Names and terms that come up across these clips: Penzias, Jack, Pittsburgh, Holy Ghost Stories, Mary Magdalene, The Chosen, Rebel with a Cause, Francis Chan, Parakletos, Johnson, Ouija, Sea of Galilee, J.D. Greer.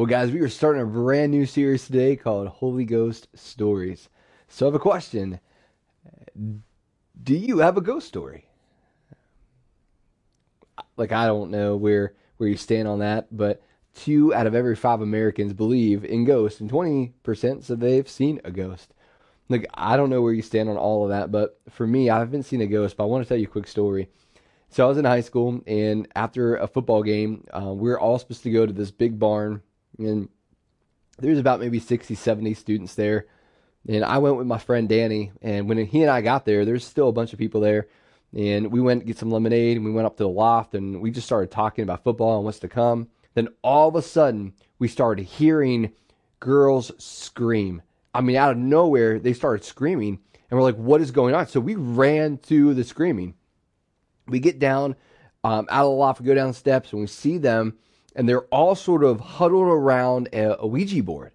Well, guys, we are starting a brand new series today called Holy Ghost Stories. So I have a question. Do you have a ghost story? Like, I don't know where you stand on that, but 2 out of every 5 Americans believe in ghosts, and 20% said they've seen a ghost. Like, I don't know where you stand on all of that, but for me, I haven't seen a ghost, but I want to tell you a quick story. So I was in high school, and after a football game, we were all supposed to go to this big barn, and there's about maybe 60, 70 students there. And I went with my friend Danny, and when he and I got there, there's still a bunch of people there. And we went to get some lemonade, and we went up to the loft, and we just started talking about football and what's to come. Then all of a sudden, we started hearing girls scream. I mean, out of nowhere, they started screaming, and we're like, what is going on? So we ran to the screaming. We get down out of the loft, we go down steps, and we see them, and they're all sort of huddled around a Ouija board.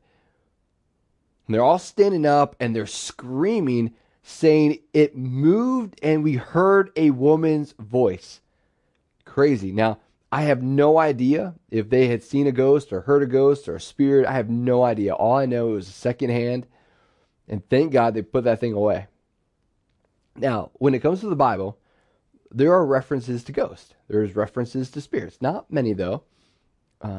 And they're all standing up, and they're screaming, saying, "It moved, and we heard a woman's voice." Crazy. Now, I have no idea if they had seen a ghost or heard a ghost or a spirit. I have no idea. All I know is secondhand, and thank God they put that thing away. Now, when it comes to the Bible, there are references to ghosts. There's references to spirits. Not many, though.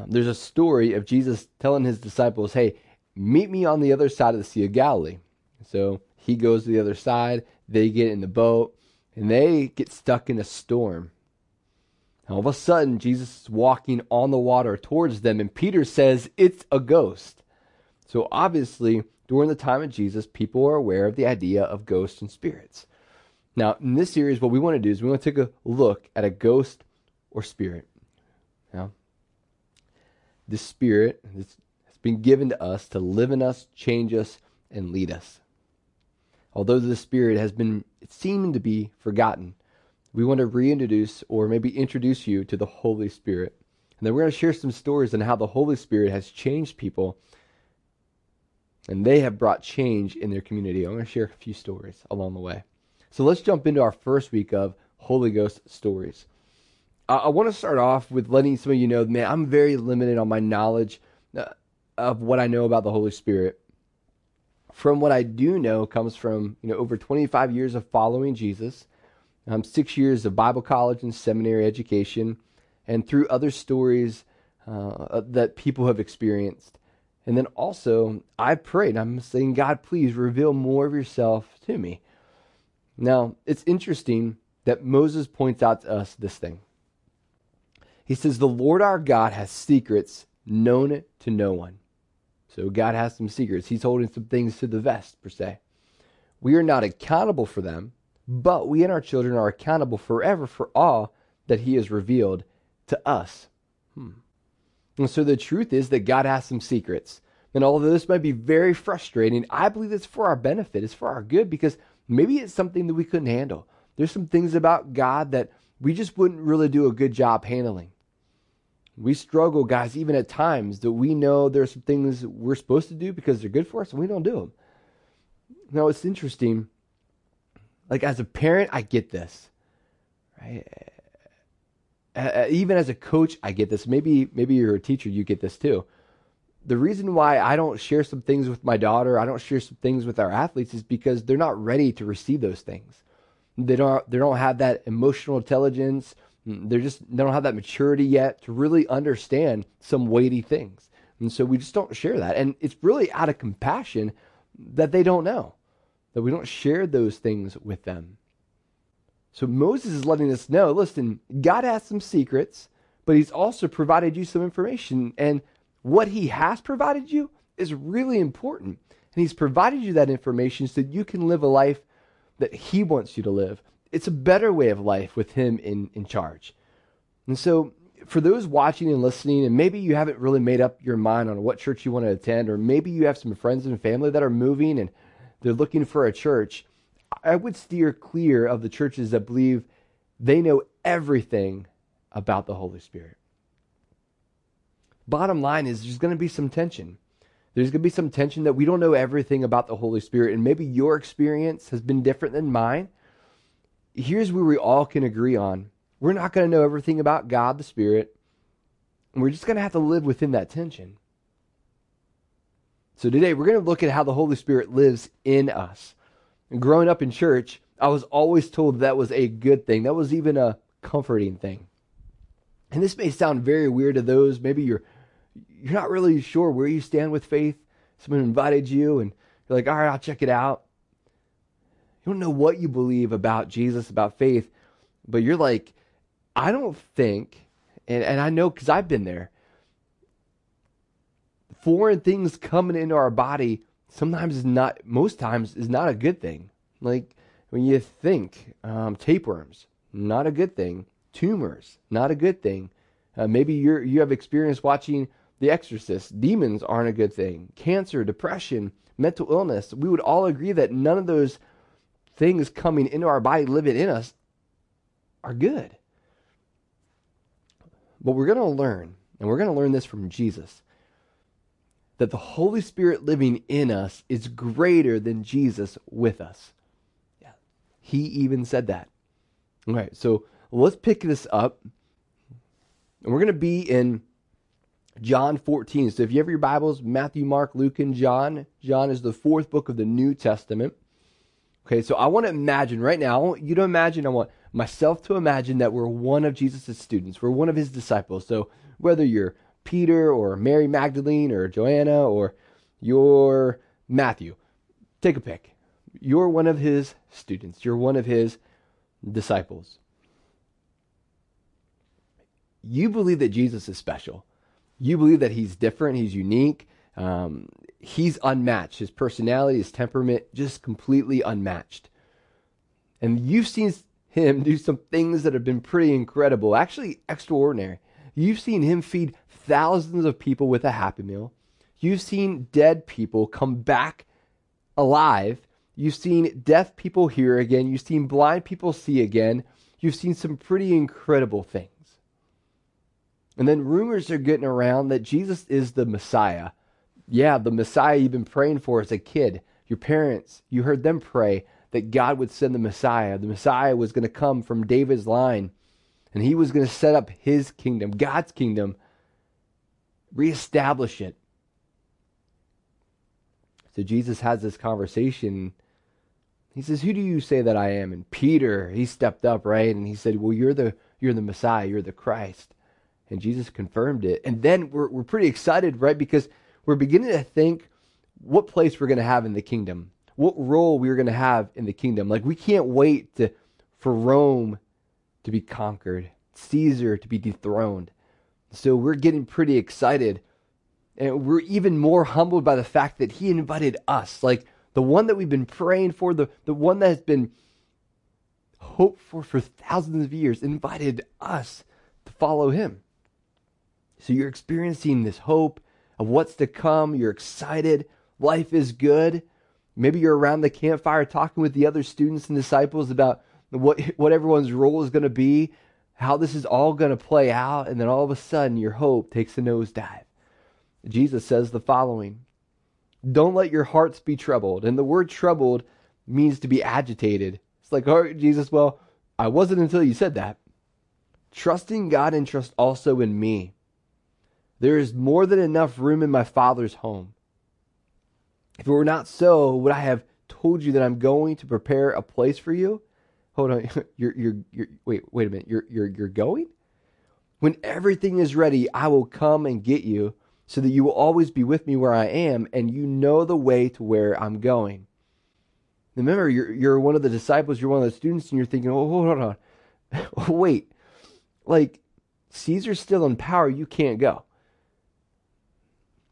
There's a story of Jesus telling his disciples, "Hey, meet me on the other side of the Sea of Galilee." So he goes to the other side, they get in the boat, and they get stuck in a storm. And all of a sudden, Jesus is walking on the water towards them, and Peter says, "It's a ghost." So obviously, during the time of Jesus, people are aware of the idea of ghosts and spirits. Now, in this series, what we want to do is we want to take a look at a ghost or spirit. Now, this spirit has been given to us to live in us, change us, and lead us. Although the spirit has been, it seemed to be forgotten, we want to reintroduce or maybe introduce you to the Holy Spirit. And then we're going to share some stories on how the Holy Spirit has changed people and they have brought change in their community. I'm going to share a few stories along the way. So let's jump into our first week of Holy Ghost Stories. I want to start off with letting some of you know, man, I'm very limited on my knowledge of what I know about the Holy Spirit. From what I do know comes from, over 25 years of following Jesus, 6 years of Bible college and seminary education, and through other stories that people have experienced. And then also, I prayed. I'm saying, God, please reveal more of yourself to me. Now, it's interesting that Moses points out to us this thing. He says, "The Lord our God has secrets known to no one." So God has some secrets. He's holding some things to the vest, per se. "We are not accountable for them, but we and our children are accountable forever for all that he has revealed to us." And so the truth is that God has some secrets. And although this might be very frustrating, I believe it's for our benefit. It's for our good, because maybe it's something that we couldn't handle. There's some things about God that we just wouldn't really do a good job handling. We struggle, guys, even at times that we know there's some things we're supposed to do because they're good for us and we don't do them. Now, it's interesting. Like, as a parent, I get this, right? Even as a coach, I get this. Maybe you're a teacher, you get this too. The reason why I don't share some things with my daughter, I don't share some things with our athletes, is because they're not ready to receive those things. They don't have that emotional intelligence. They don't have that maturity yet to really understand some weighty things. And so we just don't share that. And it's really out of compassion that they don't know, that we don't share those things with them. So Moses is letting us know, listen, God has some secrets, but he's also provided you some information, and what he has provided you is really important. And he's provided you that information so that you can live a life that he wants you to live. It's a better way of life with him in charge. And so for those watching and listening, and maybe you haven't really made up your mind on what church you want to attend, or maybe you have some friends and family that are moving and they're looking for a church, I would steer clear of the churches that believe they know everything about the Holy Spirit. Bottom line is there's going to be some tension. There's going to be some tension that we don't know everything about the Holy Spirit, and maybe your experience has been different than mine. Here's where we all can agree on. We're not going to know everything about God, the Spirit, and we're just going to have to live within that tension. So today we're going to look at how the Holy Spirit lives in us. And growing up in church, I was always told that was a good thing. That was even a comforting thing. And this may sound very weird to those. Maybe you're not really sure where you stand with faith. Someone invited you and you're like, all right, I'll check it out. You don't know what you believe about Jesus, about faith, but you're like, I don't think, and I know because I've been there, foreign things coming into our body sometimes is not, most times is not a good thing. Like when you think tapeworms, not a good thing. Tumors, not a good thing. Maybe you have experience watching The Exorcist. Demons aren't a good thing. Cancer, depression, mental illness. We would all agree that none of those things coming into our body, living in us, are good. But we're going to learn, and we're going to learn this from Jesus, that the Holy Spirit living in us is greater than Jesus with us. Yeah, he even said that. All right, so let's pick this up. And we're going to be in John 14. So if you have your Bibles, Matthew, Mark, Luke, and John. John is the fourth book of the New Testament. Okay, so I want to imagine right now, I want you to imagine, I want myself to imagine that we're one of Jesus' students. We're one of his disciples. So whether you're Peter or Mary Magdalene or Joanna or you're Matthew, take a pick. You're one of his students. You're one of his disciples. You believe that Jesus is special. You believe that he's different, he's unique, he's unmatched. His personality, his temperament, just completely unmatched. And you've seen him do some things that have been pretty incredible, actually extraordinary. You've seen him feed thousands of people with a Happy Meal. You've seen dead people come back alive. You've seen deaf people hear again. You've seen blind people see again. You've seen some pretty incredible things. And then rumors are getting around that Jesus is the Messiah. Yeah, the Messiah you've been praying for as a kid. Your parents, you heard them pray that God would send the Messiah. The Messiah was going to come from David's line. And he was going to set up his kingdom, God's kingdom, reestablish it. So Jesus has this conversation. He says, who do you say that I am? And Peter, he stepped up, right? And he said, well, you're the Messiah, you're the Christ. And Jesus confirmed it. And then we're pretty excited, right? Because we're beginning to think what place we're going to have in the kingdom. What role we're going to have in the kingdom. Like we can't wait for Rome to be conquered. Caesar to be dethroned. So we're getting pretty excited. And we're even more humbled by the fact that he invited us. Like the one that we've been praying for, the one that has been hoped for thousands of years, invited us to follow him. So you're experiencing this hope of what's to come. You're excited. Life is good. Maybe you're around the campfire talking with the other students and disciples about what everyone's role is going to be, how this is all going to play out. And then all of a sudden, your hope takes a nosedive. Jesus says the following, don't let your hearts be troubled. And the word troubled means to be agitated. It's like, all right, Jesus, well, I wasn't until you said that. Trust in God and trust also in me. There is more than enough room in my Father's home. If it were not so, would I have told you that I'm going to prepare a place for you? Hold on, wait a minute, you're going? When everything is ready, I will come and get you so that you will always be with me where I am and you know the way to where I'm going. Remember, you're one of the disciples, you're one of the students, and you're thinking, oh, hold on, wait, like Caesar's still in power, you can't go.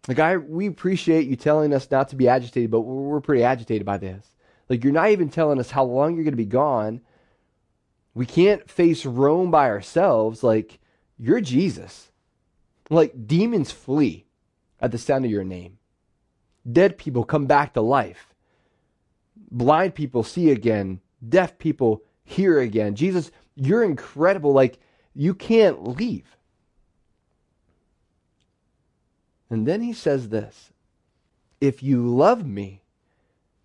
Like we appreciate you telling us not to be agitated, but we're pretty agitated by this. Like you're not even telling us how long you're going to be gone. We can't face Rome by ourselves. Like you're Jesus. Like demons flee at the sound of your name. Dead people come back to life. Blind people see again. Deaf people hear again. Jesus, you're incredible. Like you can't leave. And then he says this, if you love me,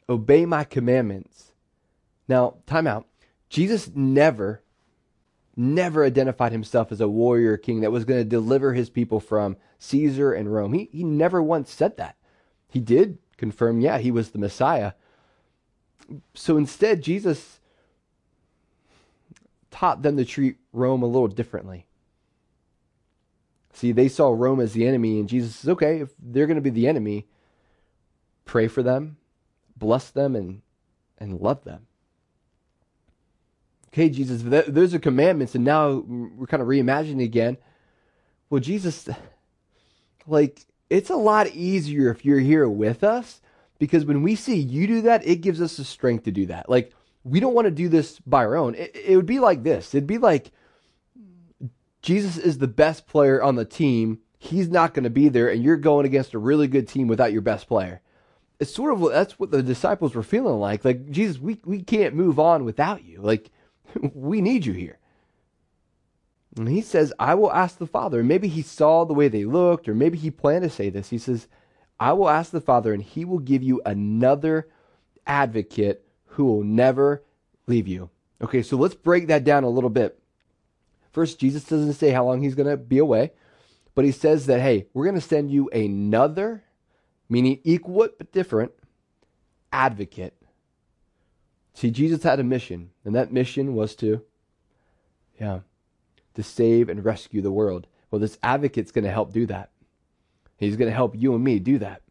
obey my commandments. Now, time out. Jesus never identified himself as a warrior king that was going to deliver his people from Caesar and Rome. He never once said that. He did confirm, yeah, he was the Messiah. So instead, Jesus taught them to treat Rome a little differently. See, they saw Rome as the enemy, and Jesus says, okay, if they're going to be the enemy, pray for them, bless them, and love them. Okay, Jesus, those are commandments, and now we're kind of reimagining again. Well, Jesus, like, it's a lot easier if you're here with us, because when we see you do that, it gives us the strength to do that. Like, we don't want to do this by our own. It would be like this. It'd be like Jesus is the best player on the team. He's not going to be there, and you're going against a really good team without your best player. It's sort of, that's what the disciples were feeling like. Like, Jesus, we can't move on without you. Like, we need you here. And he says, I will ask the Father. And maybe he saw the way they looked, or maybe he planned to say this. He says, I will ask the Father, and he will give you another advocate who will never leave you. Okay, so let's break that down a little bit. First, Jesus doesn't say how long he's going to be away, but he says that, hey, we're going to send you another, meaning equal but different, advocate. See, Jesus had a mission, and that mission was to save and rescue the world. Well, this advocate's going to help do that. He's going to help you and me do that.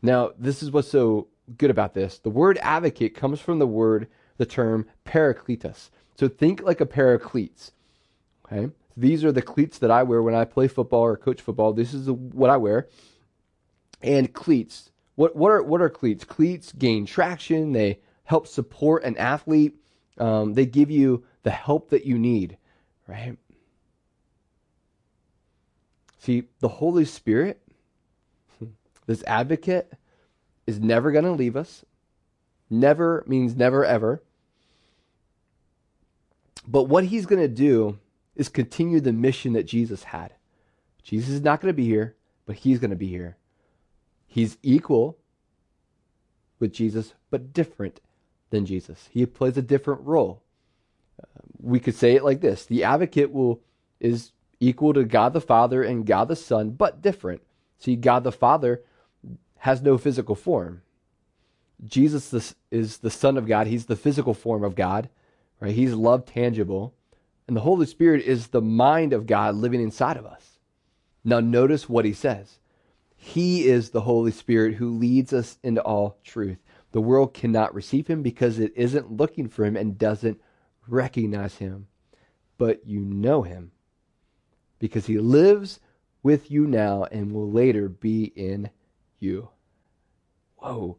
Now, this is what's so good about this. The word advocate comes from the term Parakletos. So think like a paracletes. Okay? These are the cleats that I wear when I play football or coach football. This is what I wear. And cleats. What are cleats? Cleats gain traction. They help support an athlete. They give you the help that you need, right? See, the Holy Spirit, this advocate, is never going to leave us. Never means never ever. But what he's going to do is continue the mission that Jesus had. Jesus is not going to be here, but he's going to be here. He's equal with Jesus, but different than Jesus. He plays a different role. We could say it like this. The advocate is equal to God the Father and God the Son, but different. See, God the Father has no physical form. Jesus is the Son of God. He's the physical form of God, right? He's love tangible. And the Holy Spirit is the mind of God living inside of us. Now notice what he says. He is the Holy Spirit who leads us into all truth. The world cannot receive him because it isn't looking for him and doesn't recognize him. But you know him because he lives with you now and will later be in you. Whoa.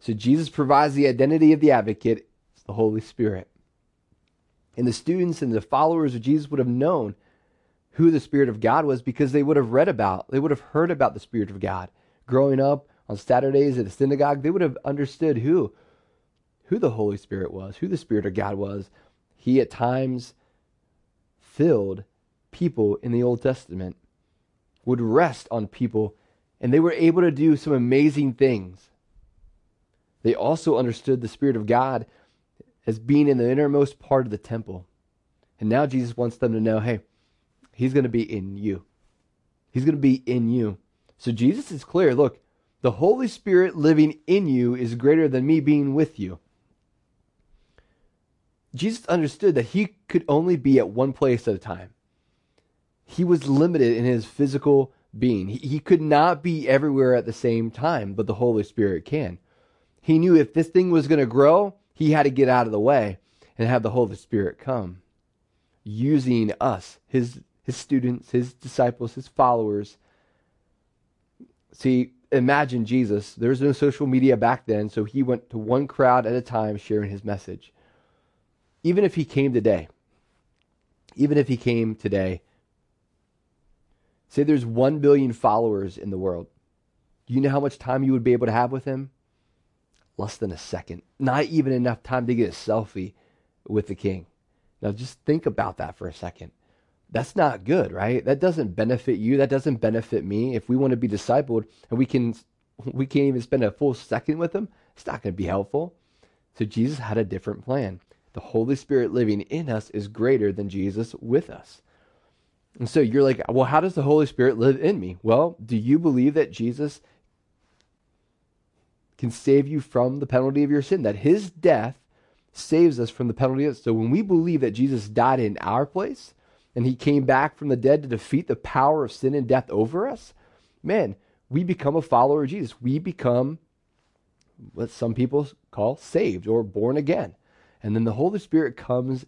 So Jesus provides the identity of the advocate. It's the Holy Spirit. And the students and the followers of Jesus would have known who the Spirit of God was because they would have heard about the Spirit of God. Growing up on Saturdays at a synagogue, they would have understood who the Holy Spirit was, who the Spirit of God was. He at times filled people in the Old Testament, would rest on people, and they were able to do some amazing things. They also understood the Spirit of God as being in the innermost part of the temple. And now Jesus wants them to know, hey, he's going to be in you. He's going to be in you. So Jesus is clear. Look, the Holy Spirit living in you is greater than me being with you. Jesus understood that he could only be at one place at a time. He was limited in his physical being. He could not be everywhere at the same time, but the Holy Spirit can. He knew if this thing was going to grow, he had to get out of the way and have the Holy Spirit come using us, his students, his disciples, his followers. See, imagine Jesus. There was no social media back then, so he went to one crowd at a time sharing his message. Even if he came today, say there's 1 billion followers in the world. Do you know how much time you would be able to have with him? Less than a second. Not even enough time to get a selfie with the King. Now just think about that for a second. That's not good, right? That doesn't benefit you. That doesn't benefit me. If we want to be discipled and we can't even spend a full second with him, it's not going to be helpful. So Jesus had a different plan. The Holy Spirit living in us is greater than Jesus with us. And so you're like, well, how does the Holy Spirit live in me? Well, do you believe that Jesus can save you from the penalty of your sin, that his death saves us from the penalty of it. So when we believe that Jesus died in our place and he came back from the dead to defeat the power of sin and death over us, man, we become a follower of Jesus. We become what some people call saved or born again. And then the Holy Spirit comes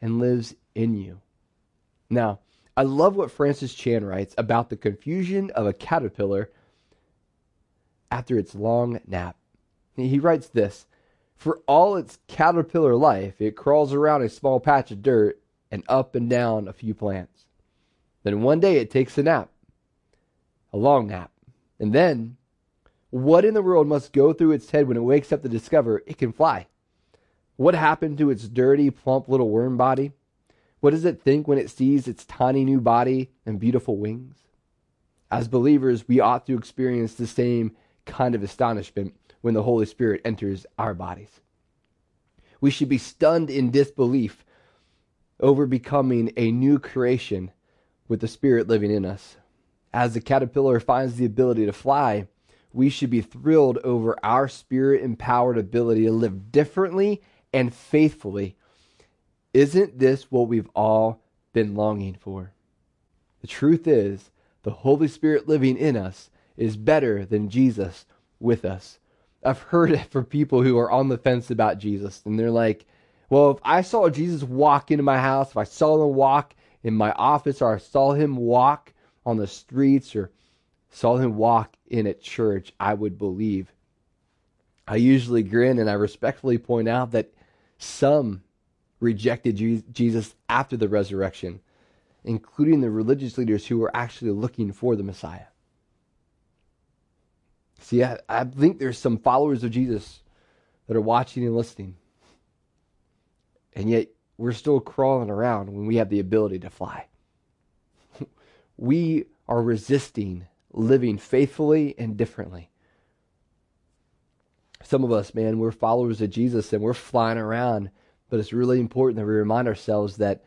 and lives in you. Now, I love what Francis Chan writes about the confusion of a caterpillar after its long nap. He writes this: for all its caterpillar life, it crawls around a small patch of dirt and up and down a few plants. Then one day it takes a nap, a long nap. And then, what in the world must go through its head when it wakes up to discover it can fly? What happened to its dirty, plump little worm body? What does it think when it sees its tiny new body and beautiful wings? As believers, we ought to experience the same kind of astonishment when the Holy Spirit enters our bodies. We should be stunned in disbelief over becoming a new creation with the Spirit living in us. As the caterpillar finds the ability to fly, we should be thrilled over our Spirit-empowered ability to live differently and faithfully. Isn't this what we've all been longing for? The truth is, the Holy Spirit living in us is better than Jesus with us. I've heard it from people who are on the fence about Jesus, and they're like, well, if I saw Jesus walk into my house, if I saw him walk in my office, or I saw him walk on the streets, or saw him walk in at church, I would believe. I usually grin, and I respectfully point out that some rejected Jesus after the resurrection, including the religious leaders who were actually looking for the Messiah. See, I think there's some followers of Jesus that are watching and listening, and yet we're still crawling around when we have the ability to fly. We are resisting living faithfully and differently. Some of us, man, we're followers of Jesus and we're flying around, but it's really important that we remind ourselves that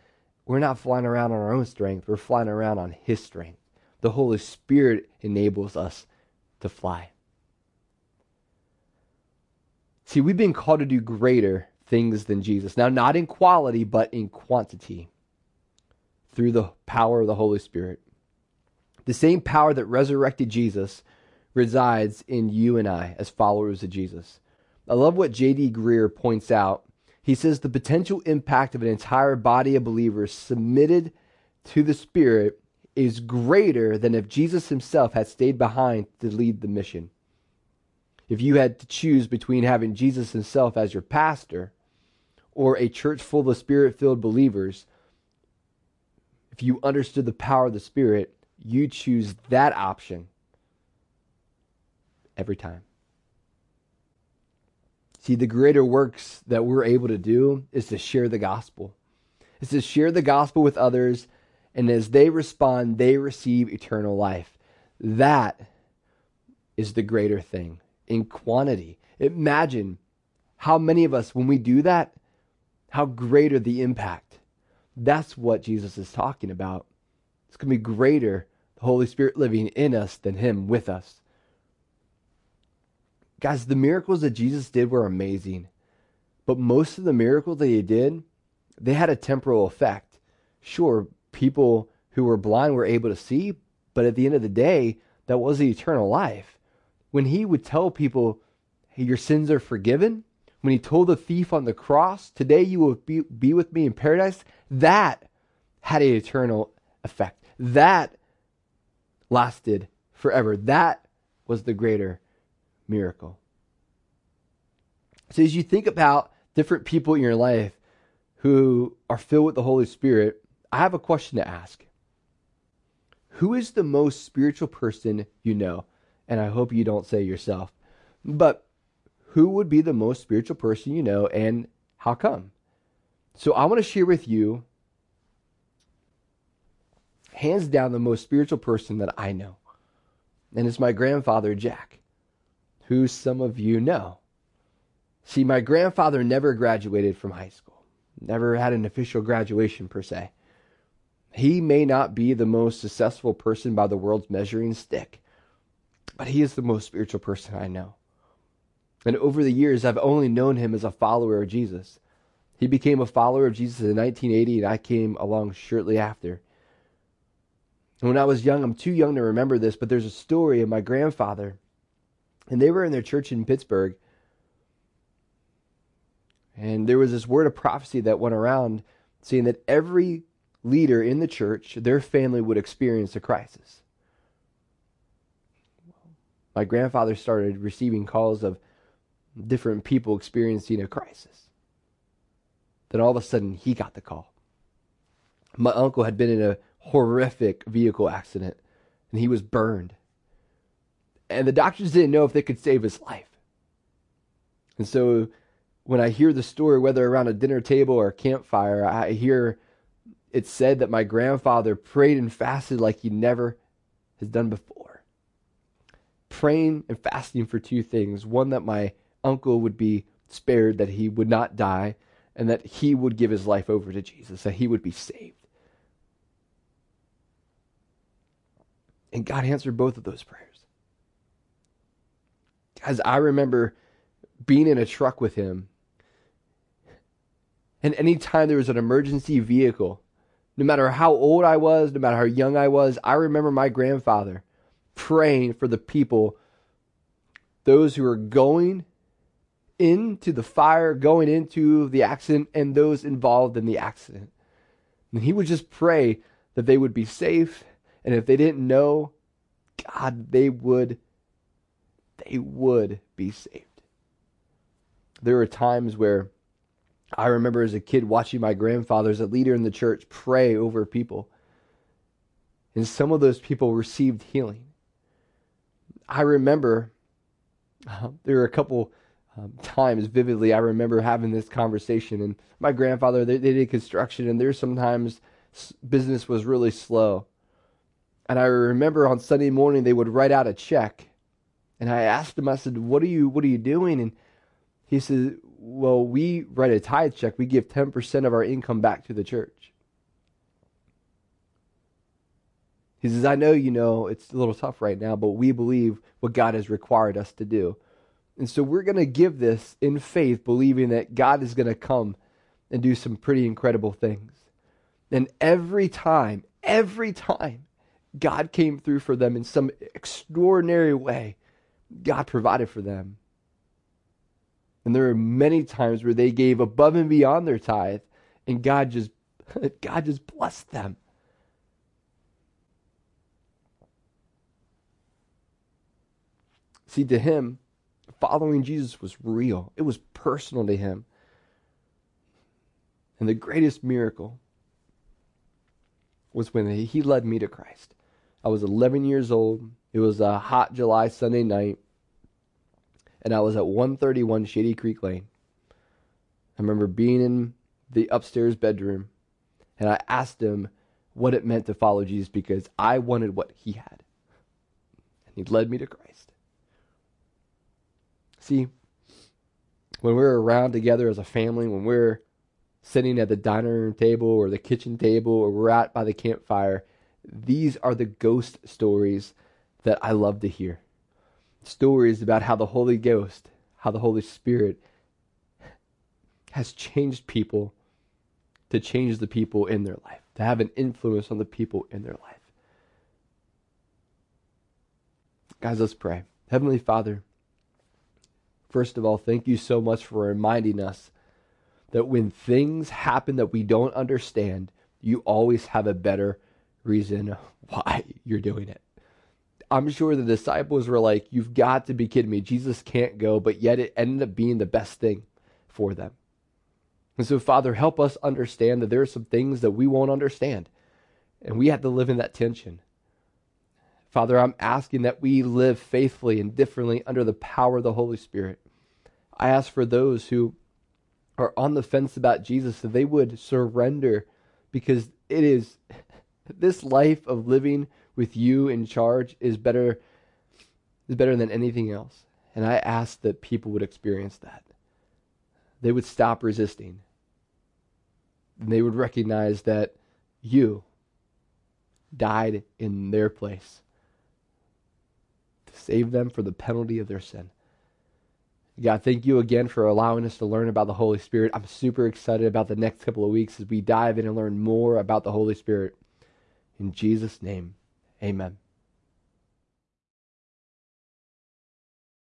we're not flying around on our own strength. We're flying around on his strength. The Holy Spirit enables us to fly. See, we've been called to do greater things than Jesus. Now, not in quality, but in quantity, through the power of the Holy Spirit. The same power that resurrected Jesus resides in you and I as followers of Jesus. I love what J.D. Greer points out. He says the potential impact of an entire body of believers submitted to the Spirit is greater than if Jesus himself had stayed behind to lead the mission. If you had to choose between having Jesus himself as your pastor or a church full of Spirit-filled believers, if you understood the power of the Spirit, you choose that option every time. See, the greater works that we're able to do is to share the gospel. It's to share the gospel with others, and as they respond, they receive eternal life. That is the greater thing in quantity. Imagine how many of us, when we do that, how greater the impact. That's what Jesus is talking about. It's going to be greater, the Holy Spirit living in us, than him with us. Guys, the miracles that Jesus did were amazing, but most of the miracles that he did, they had a temporal effect. Sure, people who were blind were able to see, but at the end of the day, that wasn't eternal life. When he would tell people, hey, your sins are forgiven, when he told the thief on the cross, today you will be with me in paradise, that had an eternal effect. That lasted forever. That was the greater miracle. So as you think about different people in your life who are filled with the Holy Spirit, I have a question to ask. Who is the most spiritual person you know? And I hope you don't say yourself, but who would be the most spiritual person you know, and how come? So I want to share with you, hands down, the most spiritual person that I know. And it's my grandfather, Jack, who some of you know. See, my grandfather never graduated from high school, never had an official graduation per se. He may not be the most successful person by the world's measuring stick, but he is the most spiritual person I know. And over the years, I've only known him as a follower of Jesus. He became a follower of Jesus in 1980, and I came along shortly after. And when I was young, I'm too young to remember this, but there's a story of my grandfather. And they were in their church in Pittsburgh. And there was this word of prophecy that went around saying that every leader in the church, their family would experience a crisis. My grandfather started receiving calls of different people experiencing a crisis. Then all of a sudden, he got the call. My uncle had been in a horrific vehicle accident, and he was burned. And the doctors didn't know if they could save his life. And so when I hear the story, whether around a dinner table or a campfire, I hear it said that my grandfather prayed and fasted like he never has done before. Praying and fasting for two things. One, that my uncle would be spared, that he would not die, and that he would give his life over to Jesus, that he would be saved. And God answered both of those prayers. Guys, I remember being in a truck with him, and anytime there was an emergency vehicle, no matter how old I was, no matter how young I was, I remember my grandfather praying for the people, those who were going into the fire, going into the accident, and those involved in the accident. And he would just pray that they would be safe, and if they didn't know God, they would be saved. There were times where I remember as a kid watching my grandfather as a leader in the church pray over people. And some of those people received healing. I remember there were a couple times vividly I remember having this conversation. And my grandfather, they did construction, and there sometimes business was really slow. And I remember on Sunday morning they would write out a check. And I asked him, I said, what are you doing? And he said, well, we write a tithe check. We give 10% of our income back to the church. He says, I know, it's a little tough right now, but we believe what God has required us to do. And so we're going to give this in faith, believing that God is going to come and do some pretty incredible things. And every time, God came through for them in some extraordinary way. God provided for them. And there were many times where they gave above and beyond their tithe, and God just blessed them. See, to him, following Jesus was real. It was personal to him. And the greatest miracle was when he led me to Christ. I was 11 years old. It was a hot July Sunday night, and I was at 131 Shady Creek Lane. I remember being in the upstairs bedroom, and I asked him what it meant to follow Jesus because I wanted what he had. And he led me to Christ. See, when we're around together as a family, when we're sitting at the diner table or the kitchen table or we're out by the campfire, these are the ghost stories that I love to hear. Stories about how the Holy Ghost, how the Holy Spirit has changed people to change the people in their life, to have an influence on the people in their life. Guys, let's pray. Heavenly Father, first of all, thank you so much for reminding us that when things happen that we don't understand, you always have a better reason why you're doing it. I'm sure the disciples were like, you've got to be kidding me. Jesus can't go, but yet it ended up being the best thing for them. And so, Father, help us understand that there are some things that we won't understand, and we have to live in that tension. Father, I'm asking that we live faithfully and differently under the power of the Holy Spirit. I ask for those who are on the fence about Jesus that they would surrender, because it is this life of living with you in charge is better than anything else. And I ask that people would experience that. They would stop resisting. And they would recognize that you died in their place to save them for the penalty of their sin. God, thank you again for allowing us to learn about the Holy Spirit. I'm super excited about the next couple of weeks as we dive in and learn more about the Holy Spirit. In Jesus' name, amen.